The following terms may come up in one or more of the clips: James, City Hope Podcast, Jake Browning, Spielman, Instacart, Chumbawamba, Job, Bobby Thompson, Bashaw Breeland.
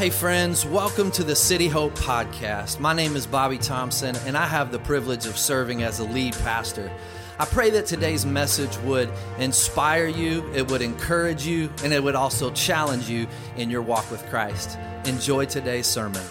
Hey friends, welcome to the City Hope Podcast. My name is Bobby Thompson, and I have the privilege of serving as a lead pastor. I pray that today's message would inspire you, it would encourage you, and it would also challenge you in your walk with Christ. Enjoy today's sermon.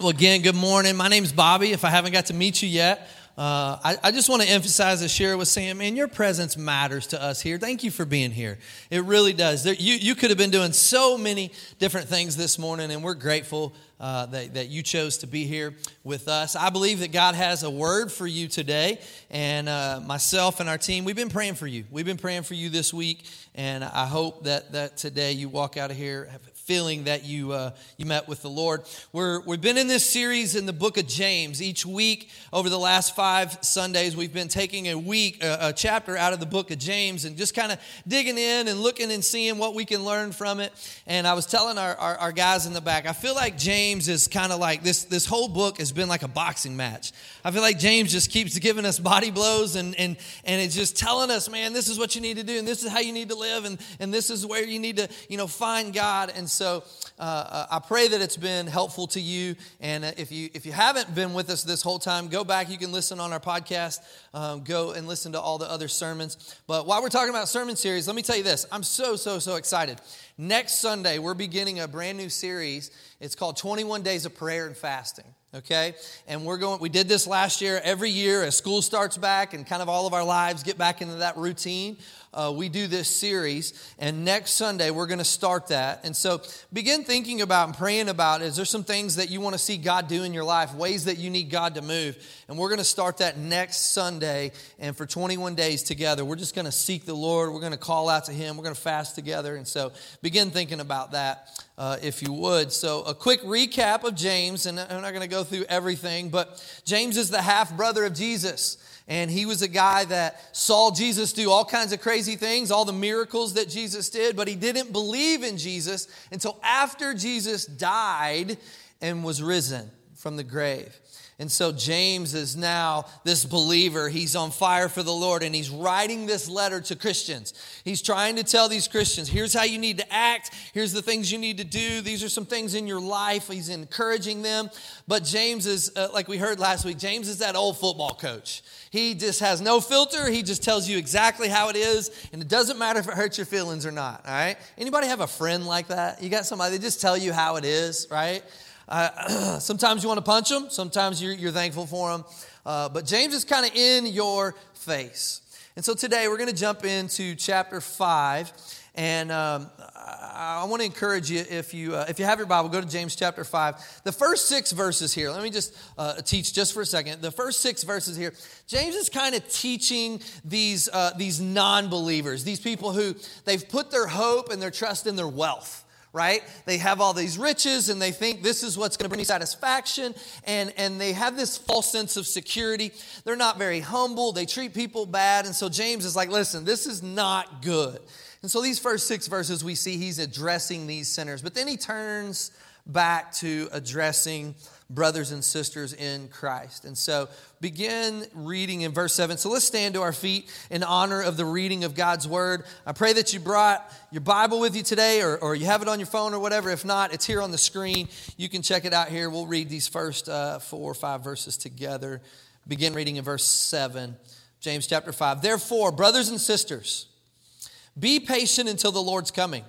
Well, again, good morning. My name's Bobby. If I haven't got to meet you yet, I just want to emphasize, as Shara was saying, man, your presence matters to us here. Thank you for being here. It really does. You could have been doing so many different things this morning, and we're grateful that you chose to be here with us. I believe that God has a word for you today, and myself and our team, we've been praying for you. We've been praying for you this week, and I hope that today you walk out of here feeling that you met with the Lord. We've been in this series in the book of James. Each week over the last 5 Sundays, we've been taking a chapter out of the book of James and just kind of digging in and looking and seeing what we can learn from it. And I was telling our guys in the back, I feel like James is kind of like this whole book has been like a boxing match. I feel like James just keeps giving us body blows and it's just telling us, man, this is what you need to do, and this is how you need to live, and this is where you need to find God. And so I pray that it's been helpful to you. And if you haven't been with us this whole time, go back. You can listen on our podcast. Go and listen to all the other sermons. But while we're talking about sermon series, let me tell you this. I'm so excited. Next Sunday, we're beginning a brand new series. It's called 21 Days of Prayer and Fasting. Okay, and we did this last year. Every year as school starts back and kind of all of our lives get back into that routine, we do this series, and next Sunday we're going to start that. And so begin thinking about and praying about, is there some things that you want to see God do in your life, ways that you need God to move? And we're going to start that next Sunday, and for 21 days together, we're just going to seek the Lord. We're going to call out to Him. We're going to fast together. And so begin thinking about that if you would. So a quick recap of James, and I'm not going to go through everything, but James is the half-brother of Jesus. And he was a guy that saw Jesus do all kinds of crazy things, all the miracles that Jesus did, but he didn't believe in Jesus until after Jesus died and was risen from the grave. And so James is now this believer. He's on fire for the Lord, and he's writing this letter to Christians. He's trying to tell these Christians, here's how you need to act. Here's the things you need to do. These are some things in your life. He's encouraging them. But James is, like we heard last week, James is that old football coach. He just has no filter. He just tells you exactly how it is, and it doesn't matter if it hurts your feelings or not, all right? Anybody have a friend like that? You got somebody, they just tell you how it is, right? Sometimes you want to punch them. Sometimes you're thankful for them. But James is kind of in your face. And so today we're going to jump into chapter 5. And I want to encourage you, if you have your Bible, go to James chapter 5. The first 6 verses here, let me just teach just for a second. The first 6 verses here, James is kind of teaching these non-believers, these people who they've put their hope and their trust in their wealth. Right? They have all these riches, and they think this is what's going to bring satisfaction, and they have this false sense of security. They're not very humble. They treat people bad, and so James is like, listen, this is not good. And so these first 6 verses we see he's addressing these sinners, but then he turns back to addressing brothers and sisters in Christ. And so begin reading in verse 7. So let's stand to our feet in honor of the reading of God's word. I pray that you brought your Bible with you today, or you have it on your phone or whatever. If not, it's here on the screen. You can check it out here. We'll read these first 4 or 5 verses together. Begin reading in verse 7, James chapter 5. Therefore, brothers and sisters, be patient until the Lord's coming.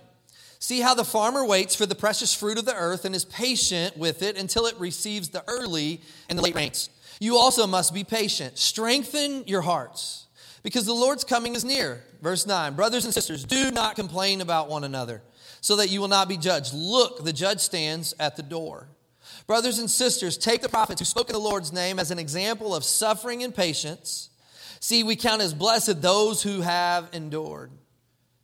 See how the farmer waits for the precious fruit of the earth and is patient with it until it receives the early and the late rains. You also must be patient. Strengthen your hearts, because the Lord's coming is near. Verse 9, brothers and sisters, do not complain about one another, so that you will not be judged. Look, the judge stands at the door. Brothers and sisters, take the prophets who spoke in the Lord's name as an example of suffering and patience. See, we count as blessed those who have endured.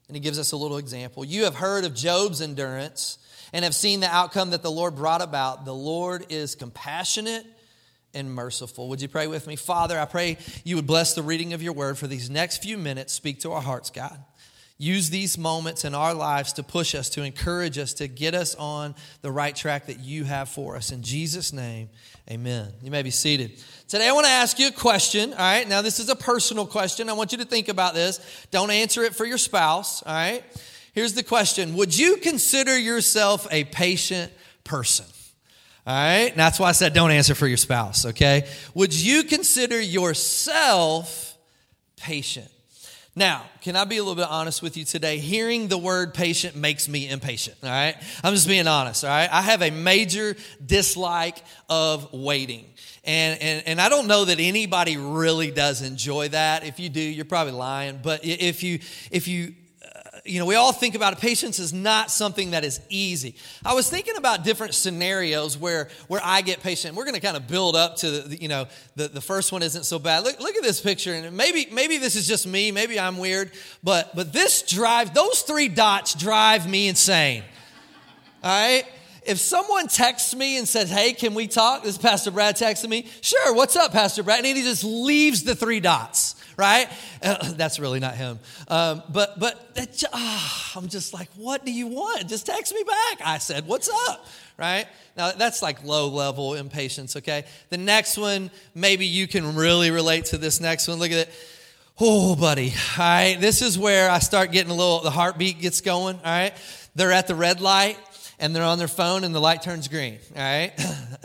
And he gives us a little example. You have heard of Job's endurance and have seen the outcome that the Lord brought about. The Lord is compassionate and merciful. Would you pray with me? Father, I pray you would bless the reading of your word for these next few minutes. Speak to our hearts, God. Use these moments in our lives to push us, to encourage us, to get us on the right track that you have for us. In Jesus' name, amen. You may be seated. Today I want to ask you a question, all right? Now this is a personal question. I want you to think about this. Don't answer it for your spouse, all right? Here's the question. Would you consider yourself a patient person? All right? And that's why I said don't answer for your spouse, okay? Would you consider yourself patient? Now, can I be a little bit honest with you today? Hearing the word patient makes me impatient, all right? I'm just being honest, all right? I have a major dislike of waiting. And I don't know that anybody really does enjoy that. If you do, you're probably lying. But if you we all think about it. Patience is not something that is easy. I was thinking about different scenarios where I get patient. We're going to kind of build up to the first one isn't so bad. Look at this picture, and maybe this is just me. Maybe I'm weird, but those three dots drive me insane. All right. If someone texts me and says, hey, can we talk? This is Pastor Brad texting me. Sure, what's up, Pastor Brad? And he just leaves the three dots, right? That's really not him. I'm just like, what do you want? Just text me back. I said, what's up, right? Now, that's like low-level impatience, okay? The next one, maybe you can really relate to this next one. Look at it. Oh, buddy, all right? This is where I start getting the heartbeat gets going, all right? They're at the red light. And they're on their phone, and the light turns green, all right?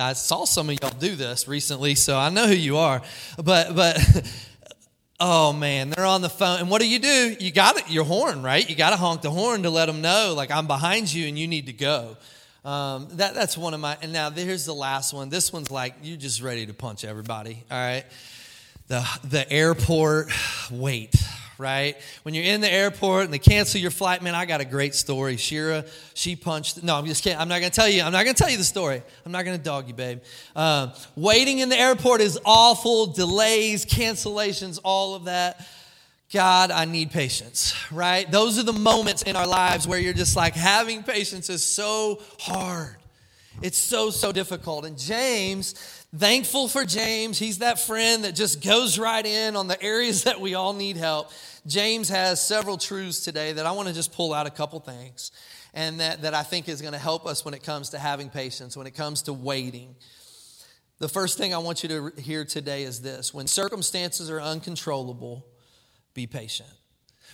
I saw some of y'all do this recently, so I know who you are. But oh, man, they're on the phone. And what do? You got your horn, right? You got to honk the horn to let them know, like, I'm behind you, and you need to go. That's one of my – and now here's the last one. This one's like you're just ready to punch everybody, all right? The airport wait. Right? When you're in the airport and they cancel your flight, man, I got a great story. Shira, she punched. No, I'm just kidding. I'm not going to tell you. I'm not going to tell you the story. I'm not going to dog you, babe. Waiting in the airport is awful. Delays, cancellations, all of that. God, I need patience, right? Those are the moments in our lives where you're just like, having patience is so hard. It's so, so difficult. And James, thankful for James, he's that friend that just goes right in on the areas that we all need help. James has several truths today that I want to just pull out a couple things and that I think is going to help us when it comes to having patience, when it comes to waiting. The first thing I want you to hear today is this. When circumstances are uncontrollable, be patient.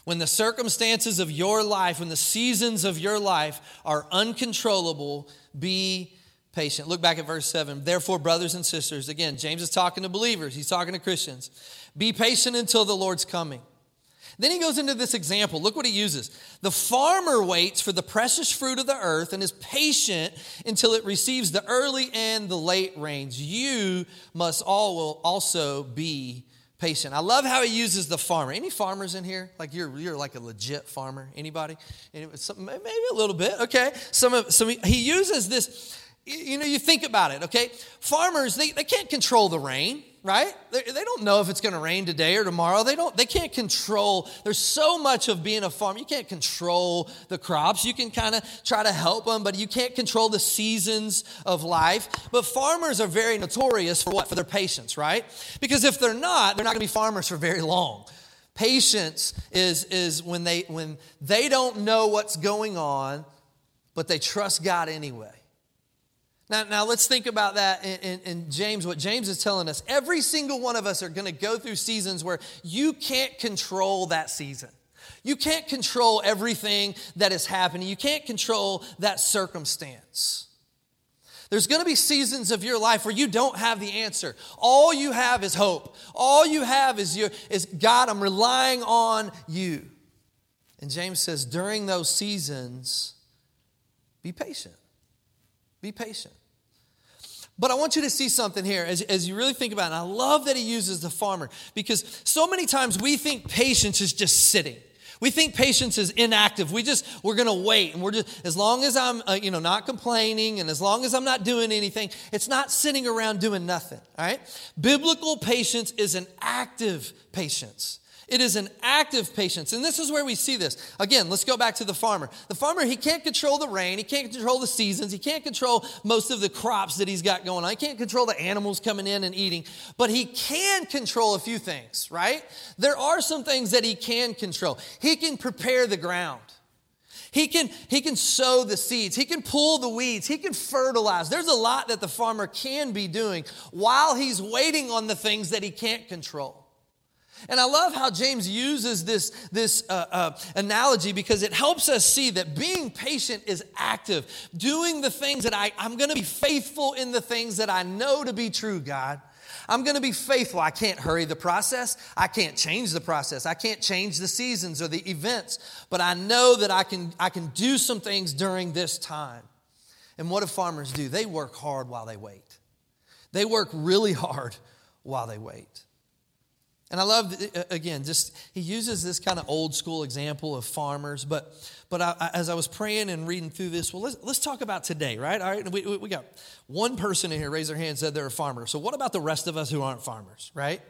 When the circumstances of your life, when the seasons of your life are uncontrollable, be patient. Look back at verse 7. Therefore, brothers and sisters, again, James is talking to believers. He's talking to Christians. Be patient until the Lord's coming. Then he goes into this example. Look what he uses. The farmer waits for the precious fruit of the earth and is patient until it receives the early and the late rains. You must also be patient. I love how he uses the farmer. Any farmers in here? Like you're like a legit farmer. Anybody? Maybe a little bit. Okay. He uses this. You think about it. Okay. Farmers, they can't control the rain, right? They don't know if it's going to rain today or tomorrow. They can't control. There's so much of being a farmer. You can't control the crops. You can kind of try to help them, but you can't control the seasons of life. But farmers are very notorious for what? For their patience, right? Because if they're not going to be farmers for very long. Patience is when they don't know what's going on, but they trust God anyway. Now let's think about that in James, what James is telling us. Every single one of us are going to go through seasons where you can't control that season. You can't control everything that is happening. You can't control that circumstance. There's going to be seasons of your life where you don't have the answer. All you have is hope. All you have is God, I'm relying on you. And James says, during those seasons, be patient. Be patient. But I want you to see something here as you really think about it. And I love that he uses the farmer because so many times we think patience is just sitting. We think patience is inactive. We're going to wait. And as long as I'm, not complaining and as long as I'm not doing anything, it's not sitting around doing nothing, all right? Biblical patience is an active patience. It is an active patience. And this is where we see this. Again, let's go back to the farmer. The farmer, he can't control the rain. He can't control the seasons. He can't control most of the crops that he's got going on. He can't control the animals coming in and eating. But he can control a few things, right? There are some things that he can control. He can prepare the ground. He can sow the seeds. He can pull the weeds. He can fertilize. There's a lot that the farmer can be doing while he's waiting on the things that he can't control. And I love how James uses this analogy, because it helps us see that being patient is active, doing the things that I'm going to be faithful in the things that I know to be true, God. I'm going to be faithful. I can't hurry the process. I can't change the process. I can't change the seasons or the events, but I know that I can do some things during this time. And what do farmers do? They work hard while they wait. They work really hard while they wait. And I love, again, just he uses this kind of old school example of farmers, but as I was praying and reading through this, well, let's talk about today, right? All right, we got one person in here raised their hand and said they're a farmer. So what about the rest of us who aren't farmers, right?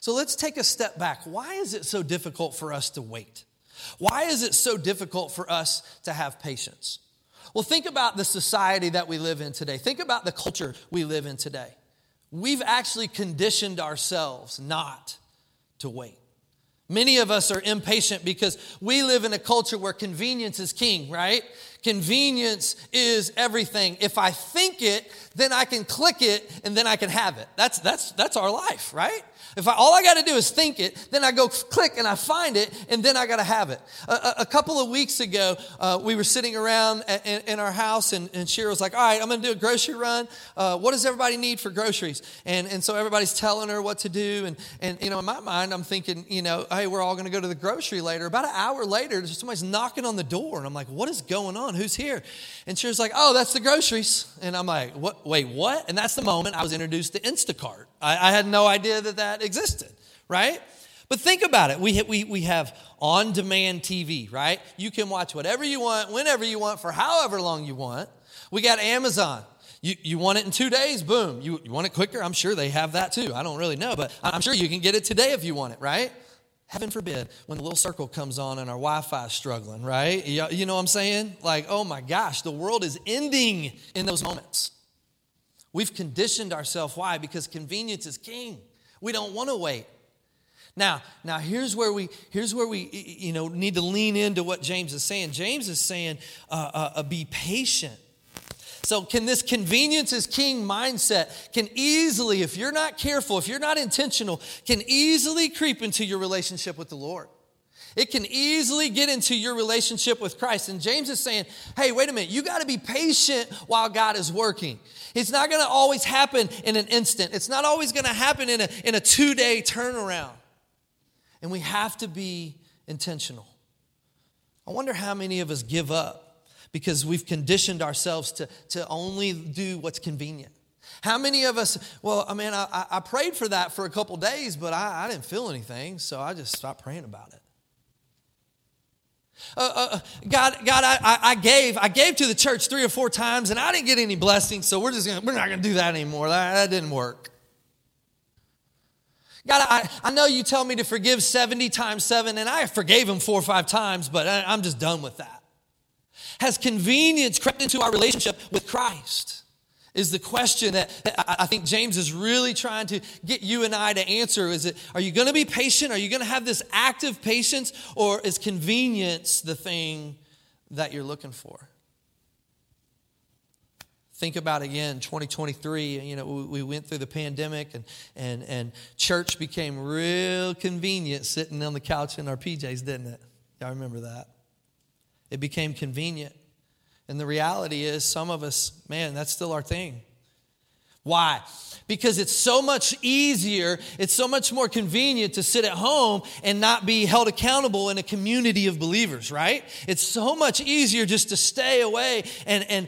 So let's take a step back. Why is it so difficult for us to wait? Why is it so difficult for us to have patience? Well, think about the society that we live in today. Think about the culture we live in today. We've actually conditioned ourselves not to wait. Many of us are impatient because we live in a culture where convenience is king, right? Convenience is everything. If I think it, then I can click it, and then I can have it. That's our life, right? If all I got to do is think it, then I go click and I find it, and then I got to have it. A couple of weeks ago, we were sitting around in our house, and Shira was like, all right, I'm going to do a grocery run. What does everybody need for groceries? And so everybody's telling her what to do. And you know, in my mind, I'm thinking, you know, hey, we're all going to go to the grocery later. About an hour later, somebody's knocking on the door, and I'm like, what is going on? Who's here? And she was like, oh, that's the groceries. And I'm like, what? Wait, what? And that's the moment I was introduced to Instacart. I had no idea that existed, right? But think about it. We have on-demand TV, right? You can watch whatever you want, whenever you want, for however long you want. We got Amazon. You want it in 2 days, boom. You want it quicker? I'm sure they have that too. I don't really know, but I'm sure you can get it today if you want it, right? Heaven forbid when the little circle comes on and our Wi-Fi is struggling, right? You know what I'm saying? Like, oh my gosh, the world is ending in those moments. We've conditioned ourselves. Why? Because convenience is king. We don't want to wait. Now here's where we you know need to lean into what James is saying. James is saying, be patient. So can this convenience is king mindset can easily, if you're not careful, if you're not intentional, can easily creep into your relationship with the Lord. It can easily get into your relationship with Christ. And James is saying, hey, wait a minute. You got to be patient while God is working. It's not going to always happen in an instant. It's not always going to happen in a 2-day turnaround. And we have to be intentional. I wonder how many of us give up because we've conditioned ourselves to only do what's convenient. How many of us, well, I mean, I prayed for that for a couple days, but I didn't feel anything, so I just stopped praying about it. God, I gave to the church 3 or 4 times, and I didn't get any blessings, so we're not gonna do that anymore. That didn't work. God, I know you tell me to forgive 70 times 7, and I forgave him 4 or 5 times, but I'm just done with that. Has convenience crept into our relationship with Christ? Is the question that I think James is really trying to get you and I to answer. Are you going to be patient? Are you going to have this active patience? Or is convenience the thing that you're looking for? Think about, again, 2023, you know, we went through the pandemic and church became real convenient sitting on the couch in our PJs, didn't it? Y'all remember that? It became convenient. And the reality is some of us, man, that's still our thing. Why? Because it's so much easier, it's so much more convenient to sit at home and not be held accountable in a community of believers, right? It's so much easier just to stay away and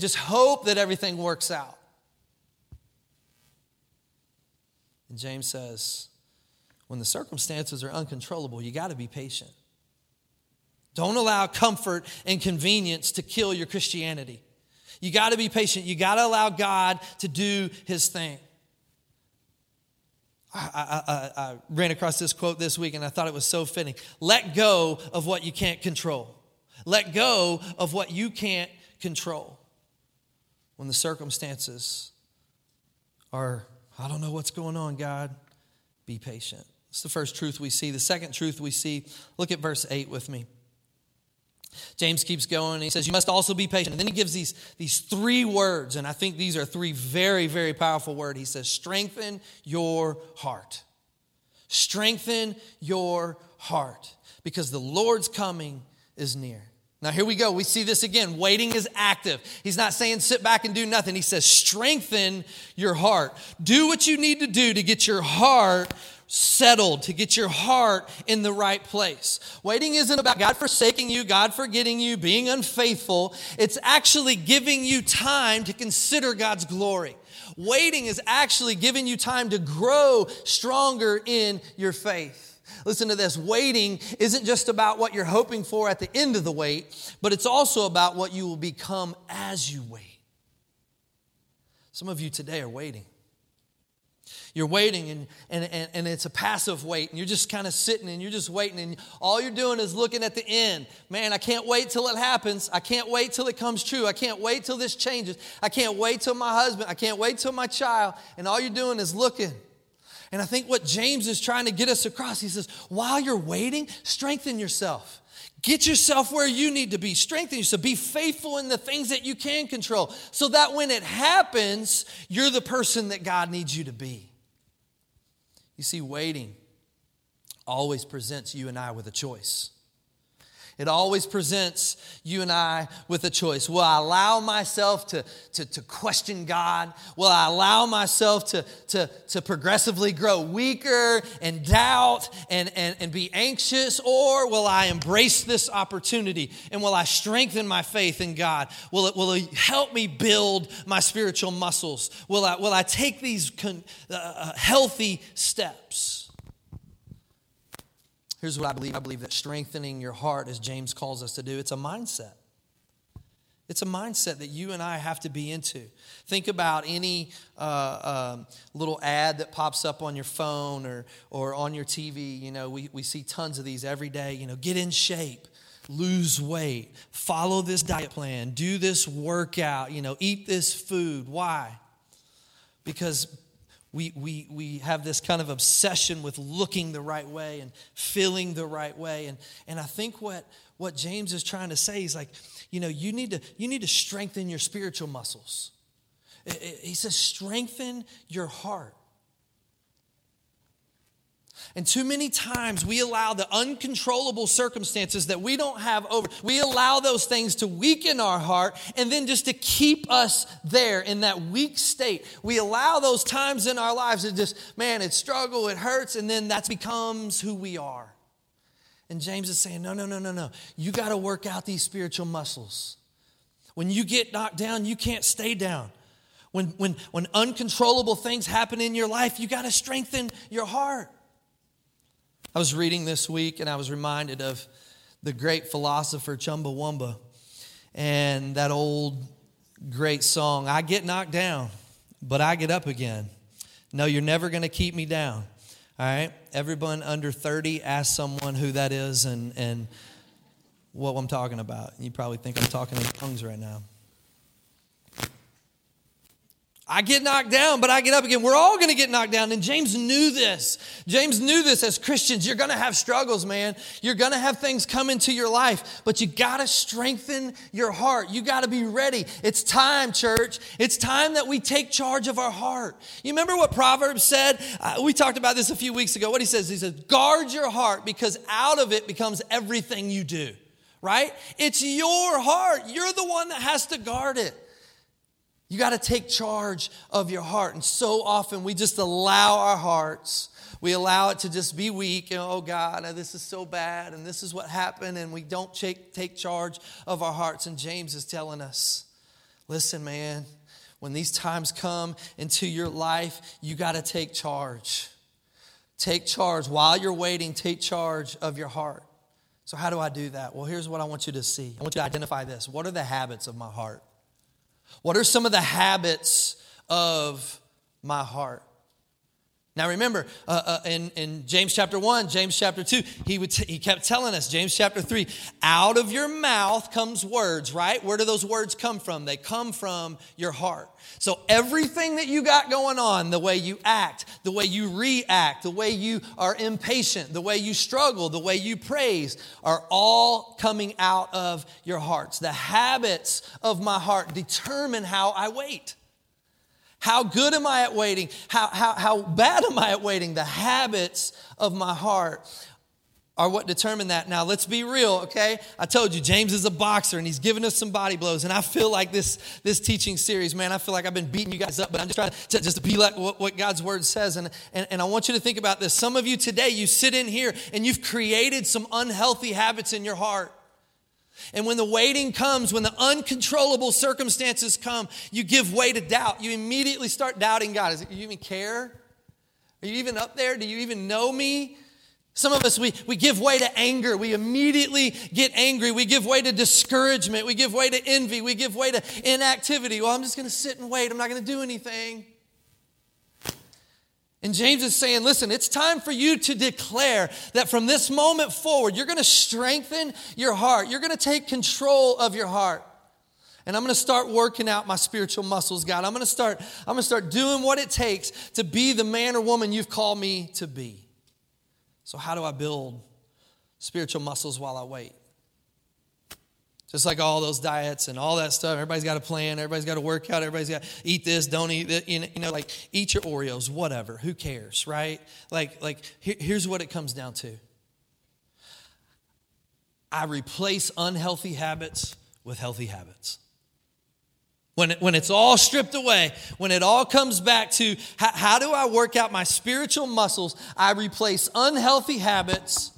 just hope that everything works out. And James says, when the circumstances are uncontrollable, you got to be patient. Don't allow comfort and convenience to kill your Christianity. You got to be patient. You got to allow God to do his thing. I ran across this quote this week, and I thought it was so fitting. Let go of what you can't control. Let go of what you can't control. When the circumstances are, I don't know what's going on, God, be patient. It's the first truth we see. The second truth we see, look at verse 8 with me. James keeps going, and he says, you must also be patient. And then he gives these 3 words, and I think these are 3 very, very powerful words. He says, strengthen your heart. Strengthen your heart, because the Lord's coming is near. Now, here we go. We see this again. Waiting is active. He's not saying sit back and do nothing. He says strengthen your heart. Do what you need to do to get your heart settled, to get your heart in the right place. Waiting isn't about God forsaking you, God forgetting you, being unfaithful. It's actually giving you time to consider God's glory. Waiting is actually giving you time to grow stronger in your faith. Listen to this. Waiting isn't just about what you're hoping for at the end of the wait, but it's also about what you will become as you wait. Some of you today are waiting. You're waiting and it's a passive wait, and you're just kind of sitting and you're just waiting, and all you're doing is looking at the end. Man, I can't wait till it happens. I can't wait till it comes true. I can't wait till this changes. I can't wait till my husband. I can't wait till my child. And all you're doing is looking. And I think what James is trying to get us across, he says, while you're waiting, strengthen yourself. Get yourself where you need to be. Strengthen yourself. Be faithful in the things that you can control, so that when it happens, you're the person that God needs you to be. You see, waiting always presents you and I with a choice. It always presents you and I with a choice. Will I allow myself to question God? Will I allow myself to progressively grow weaker and doubt and be anxious? Or will I embrace this opportunity, and will I strengthen my faith in God? Will it help me build my spiritual muscles? Will I take these healthy steps? Here's what I believe. I believe that strengthening your heart, as James calls us to do, it's a mindset. It's a mindset that you and I have to be into. Think about any little ad that pops up on your phone or on your TV. You know, we see tons of these every day. You know, get in shape, lose weight, follow this diet plan, do this workout, you know, eat this food. Why? Because We have this kind of obsession with looking the right way and feeling the right way. And I think what James is trying to say is, like, you know, you need to strengthen your spiritual muscles. He says, strengthen your heart. And too many times we allow the uncontrollable circumstances that we don't have over, we allow those things to weaken our heart, and then just to keep us there in that weak state. We allow those times in our lives to just, man, it's struggle, it hurts, and then that becomes who we are. And James is saying, no. You got to work out these spiritual muscles. When you get knocked down, you can't stay down. When uncontrollable things happen in your life, you got to strengthen your heart. I was reading this week, and I was reminded of the great philosopher Chumbawamba and that old great song, I get knocked down, but I get up again. No, you're never going to keep me down. All right? Everyone under 30, ask someone who that is and what I'm talking about. You probably think I'm talking in tongues right now. I get knocked down, but I get up again. We're all going to get knocked down. And James knew this. James knew this as Christians. You're going to have struggles, man. You're going to have things come into your life. But you got to strengthen your heart. You got to be ready. It's time, church. It's time that we take charge of our heart. You remember what Proverbs said? We talked about this a few weeks ago. What he says, guard your heart, because out of it becomes everything you do, right? It's your heart. You're the one that has to guard it. You got to take charge of your heart. And so often we just allow our hearts, we allow it to just be weak. And, oh God, this is so bad, and this is what happened, and we don't take charge of our hearts. And James is telling us, listen, man, when these times come into your life, you got to take charge. Take charge. While you're waiting, take charge of your heart. So how do I do that? Well, here's what I want you to see. I want you to identify this. What are the habits of my heart? What are some of the habits of my heart? Now remember, in James chapter 1, James chapter 2, he kept telling us, James chapter 3, out of your mouth comes words, right? Where do those words come from? They come from your heart. So everything that you got going on, the way you act, the way you react, the way you are impatient, the way you struggle, the way you praise, are all coming out of your hearts. The habits of my heart determine how I wait. How good am I at waiting? How bad am I at waiting? The habits of my heart are what determine that. Now, let's be real, okay? I told you, James is a boxer, and he's giving us some body blows. And I feel like this teaching series, man, I feel like I've been beating you guys up, but I'm just trying to just be like what God's word says. And I want you to think about this. Some of you today, you sit in here, and you've created some unhealthy habits in your heart. And when the waiting comes, when the uncontrollable circumstances come, you give way to doubt. You immediately start doubting God. Do you even care? Are you even up there? Do you even know me? Some of us, we give way to anger. We immediately get angry. We give way to discouragement. We give way to envy. We give way to inactivity. Well, I'm just going to sit and wait. I'm not going to do anything. And James is saying, listen, it's time for you to declare that from this moment forward, you're going to strengthen your heart. You're going to take control of your heart. And I'm going to start working out my spiritual muscles, God. I'm going to start doing what it takes to be the man or woman you've called me to be. So how do I build spiritual muscles while I wait? Just like all those diets and all that stuff, everybody's got a plan, everybody's got to work out, everybody's got to eat this, don't eat that, you know, like eat your Oreos, whatever, who cares, right? Like here's what it comes down to. I replace unhealthy habits with healthy habits. When it's all stripped away, when it all comes back to how do I work out my spiritual muscles, I replace unhealthy habits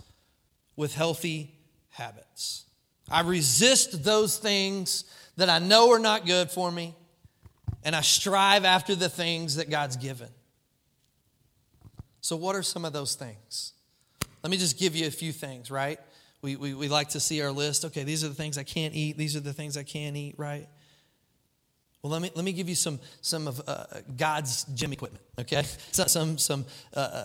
with healthy habits. I resist those things that I know are not good for me, and I strive after the things that God's given. So what are some of those things? Let me just give you a few things, right? We like to see our list. Okay, these are the things I can't eat. These are the things I can eat, right? Well, let me give you some of God's gym equipment, okay? Some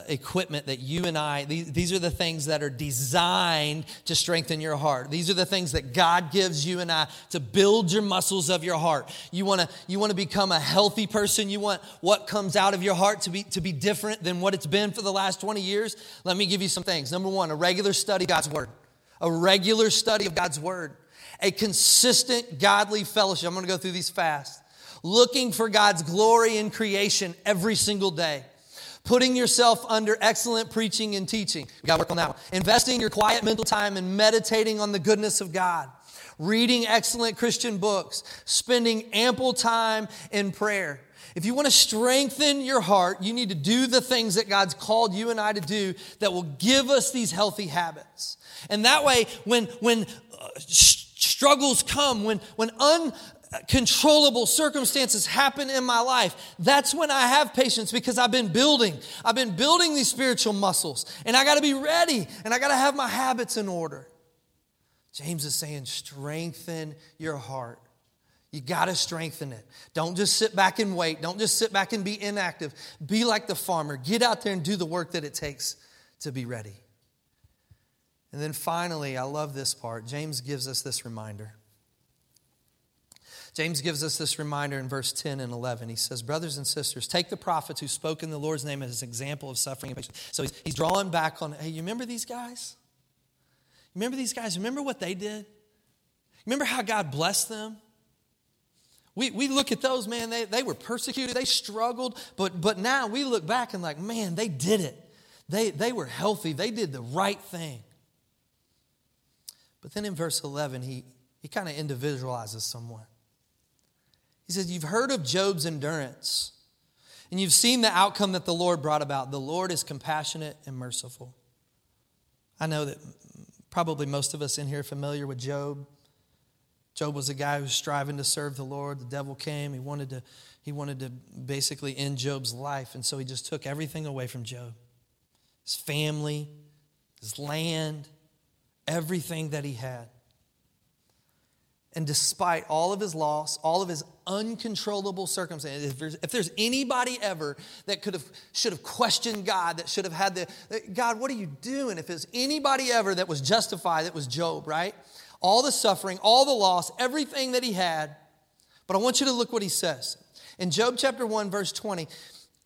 equipment that you and I, these are the things that are designed to strengthen your heart. These are the things that God gives you and I to build your muscles of your heart. You want to become a healthy person. You want what comes out of your heart to be different than what it's been for the last 20 years. Let me give you some things. Number one, a regular study of God's word. A regular study of God's word. A consistent godly fellowship. I'm going to go through these fast. Looking for God's glory in creation every single day. Putting yourself under excellent preaching and teaching. We've got to work on that one. Investing your quiet mental time and meditating on the goodness of God. Reading excellent Christian books. Spending ample time in prayer. If you want to strengthen your heart, you need to do the things that God's called you and I to do that will give us these healthy habits. And that way, when struggles come, when uncontrollable circumstances happen in my life, that's when I have patience because I've been building these spiritual muscles, and I got to be ready, and I got to have my habits in order. James is saying, strengthen your heart. You got to strengthen it. Don't just sit back and wait. Don't just sit back and be inactive. Be like the farmer. Get out there and do the work that it takes to be ready. And then finally, I love this part. James gives us this reminder. James gives us this reminder in verse 10 and 11. He says, brothers and sisters, take the prophets who spoke in the Lord's name as an example of suffering and patience. So he's drawing back on, hey, you remember these guys? Remember what they did? Remember how God blessed them? We look at those, man, they were persecuted, they struggled, but now we look back and like, man, they did it. They were healthy, they did the right thing. But then in verse 11, he kind of individualizes someone. He says, you've heard of Job's endurance, and you've seen the outcome that the Lord brought about. The Lord is compassionate and merciful. I know that probably most of us in here are familiar with Job. Job was a guy who was striving to serve the Lord. The devil came. He wanted to basically end Job's life, and so he just took everything away from Job. His family, his land, everything that he had. And despite all of his loss, all of his uncontrollable circumstances, if there's anybody ever that should have questioned God, that should have had God, what are you doing? If there's anybody ever that was justified, it was Job, right? All the suffering, all the loss, everything that he had. But I want you to look what he says. In Job chapter 1, verse 20,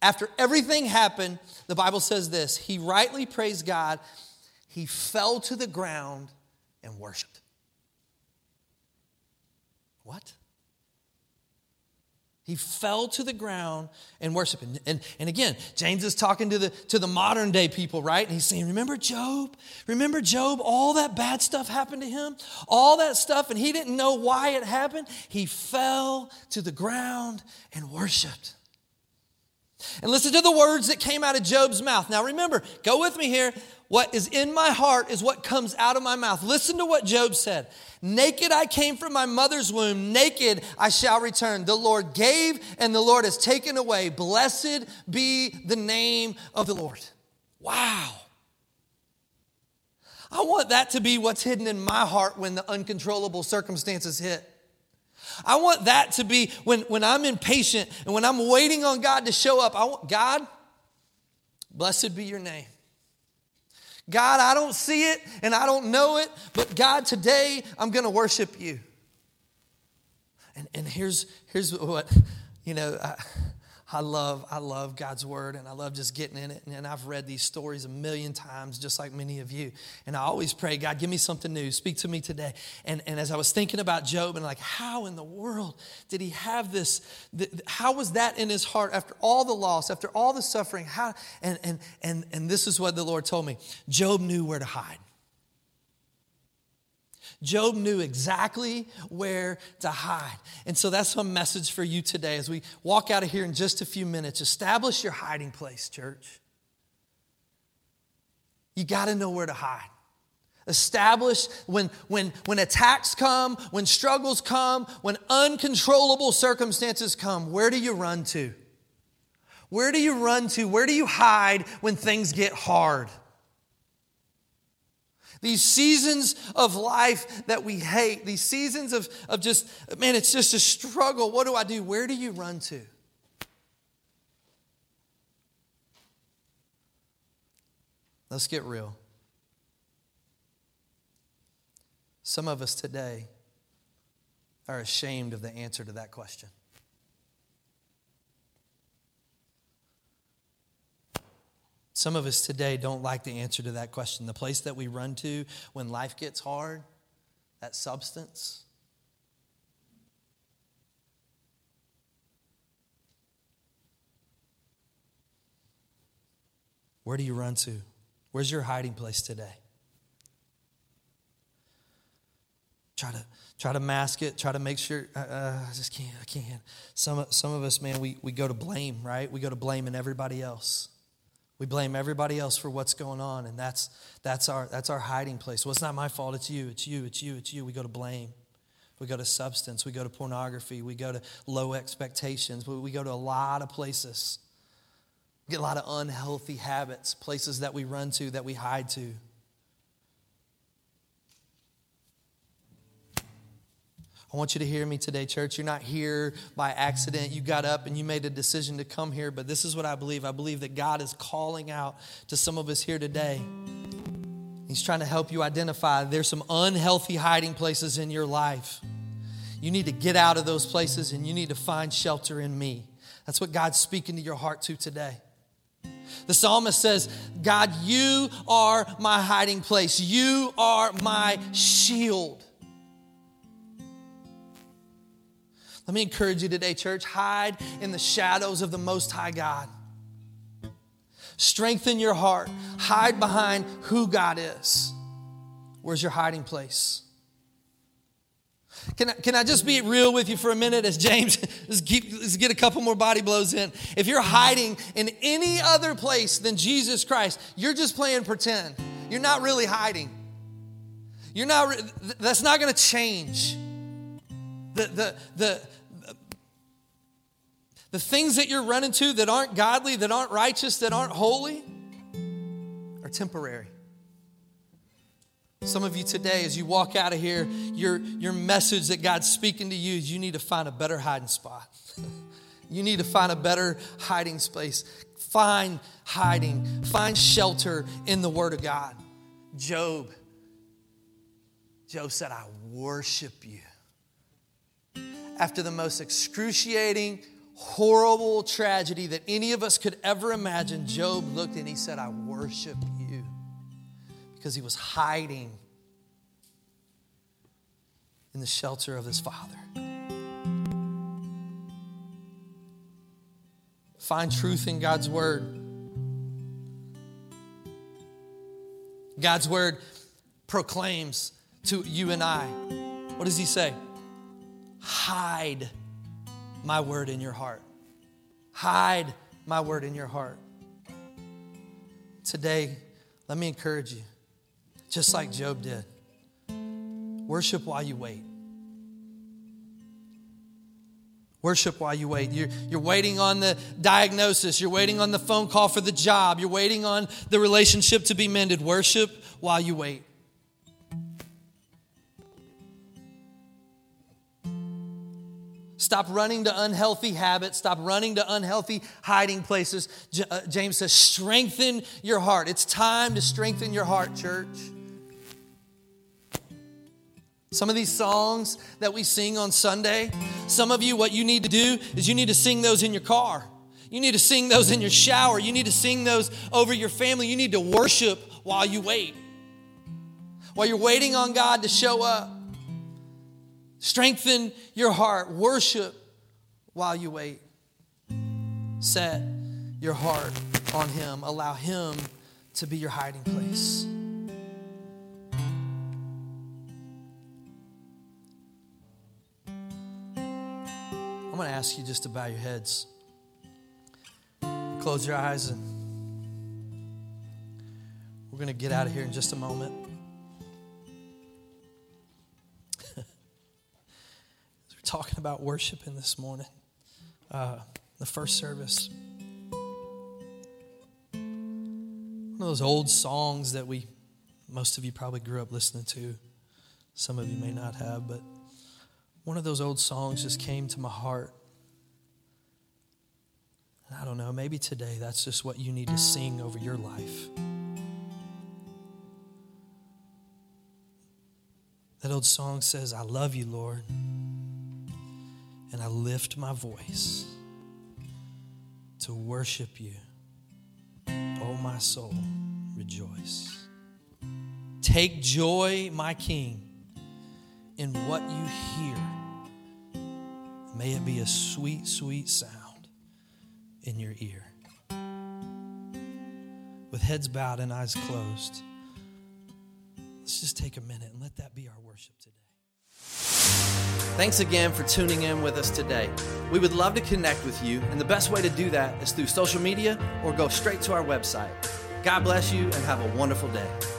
after everything happened, the Bible says this, he rightly praised God. He fell to the ground and worshiped. What? He fell to the ground and worshiped. And again, James is talking to the modern day people, right? And he's saying, remember Job? Remember Job? All that bad stuff happened to him. All that stuff, and he didn't know why it happened. He fell to the ground and worshiped. And listen to the words that came out of Job's mouth. Now remember, go with me here. What is in my heart is what comes out of my mouth. Listen to what Job said. Naked I came from my mother's womb. Naked I shall return. The Lord gave and the Lord has taken away. Blessed be the name of the Lord. Wow. I want that to be what's hidden in my heart when the uncontrollable circumstances hit. I want that to be when I'm impatient and when I'm waiting on God to show up. I want God, blessed be your name. God, I don't see it and I don't know it, but God, today I'm going to worship you. And here's what, I love God's word, and I love just getting in it. And I've read these stories a million times, just like many of you. And I always pray, God, give me something new. Speak to me today. And as I was thinking about Job and like, how in the world did he have this? How was that in his heart after all the loss, after all the suffering? How? And this is what the Lord told me. Job knew where to hide. Job knew exactly where to hide. And so that's my message for you today as we walk out of here in just a few minutes. Establish your hiding place, church. You got to know where to hide. Establish when attacks come, when struggles come, when uncontrollable circumstances come, where do you run to? Where do you run to? Where do you hide when things get hard? These seasons of life that we hate, these seasons of just, man, it's just a struggle. What do I do? Where do you run to? Let's get real. Some of us today are ashamed of the answer to that question. Some of us today don't like the answer to that question. The place that we run to when life gets hard, that substance. Where do you run to? Where's your hiding place today? Try to mask it. Try to make sure. I just can't. I can't. Some of us, man, we go to blame, right? We go to blame in everybody else. We blame everybody else for what's going on, and that's our hiding place. Well, it's not my fault. It's you. It's you. It's you. It's you. We go to blame. We go to substance. We go to pornography. We go to low expectations. We go to a lot of places. We get a lot of unhealthy habits, places that we run to, that we hide to. I want you to hear me today, church. You're not here by accident. You got up and you made a decision to come here, but this is what I believe. I believe that God is calling out to some of us here today. He's trying to help you identify there's some unhealthy hiding places in your life. You need to get out of those places and you need to find shelter in me. That's what God's speaking to your heart to today. The psalmist says, God, you are my hiding place. You are my shield. Let me encourage you today, church. Hide in the shadows of the Most High God. Strengthen your heart. Hide behind who God is. Where's your hiding place? Can I just be real with you for a minute as James, let's get a couple more body blows in. If you're hiding in any other place than Jesus Christ, you're just playing pretend. You're not really hiding. That's not going to change. The things that you're running to that aren't godly, that aren't righteous, that aren't holy are temporary. Some of you today, as you walk out of here, your message that God's speaking to you is you need to find a better hiding spot. You need to find a better hiding space. Find hiding. Find shelter in the Word of God. Job said, I worship you. After the most excruciating, horrible tragedy that any of us could ever imagine, Job looked and he said, I worship you. Because he was hiding in the shelter of his Father. Find truth in God's word. God's word proclaims to you and I. What does he say? Hide my word in your heart. Hide my word in your heart. Today, let me encourage you, just like Job did. Worship while you wait. Worship while you wait. You're waiting on the diagnosis. You're waiting on the phone call for the job. You're waiting on the relationship to be mended. Worship while you wait. Stop running to unhealthy habits. Stop running to unhealthy hiding places. James says, strengthen your heart. It's time to strengthen your heart, church. Some of these songs that we sing on Sunday, some of you, what you need to do is you need to sing those in your car. You need to sing those in your shower. You need to sing those over your family. You need to worship while you wait. While you're waiting on God to show up, strengthen your heart. Worship while you wait. Set your heart on Him. Allow Him to be your hiding place. I'm going to ask you just to bow your heads, close your eyes, and we're going to get out of here in just a moment. As we're talking about worshiping this morning, the first service, one of those old songs that most of you probably grew up listening to. Some of you may not have, but one of those old songs just came to my heart. And I don't know, maybe today that's just what you need to sing over your life. That old song says, I love you, Lord, and I lift my voice to worship you. Oh, my soul, rejoice. Take joy, my King, in what you hear. May it be a sweet, sweet sound in your ear. With heads bowed and eyes closed, let's just take a minute and let that be our worship today. Thanks again for tuning in with us today. We would love to connect with you, and the best way to do that is through social media or go straight to our website. God bless you and have a wonderful day.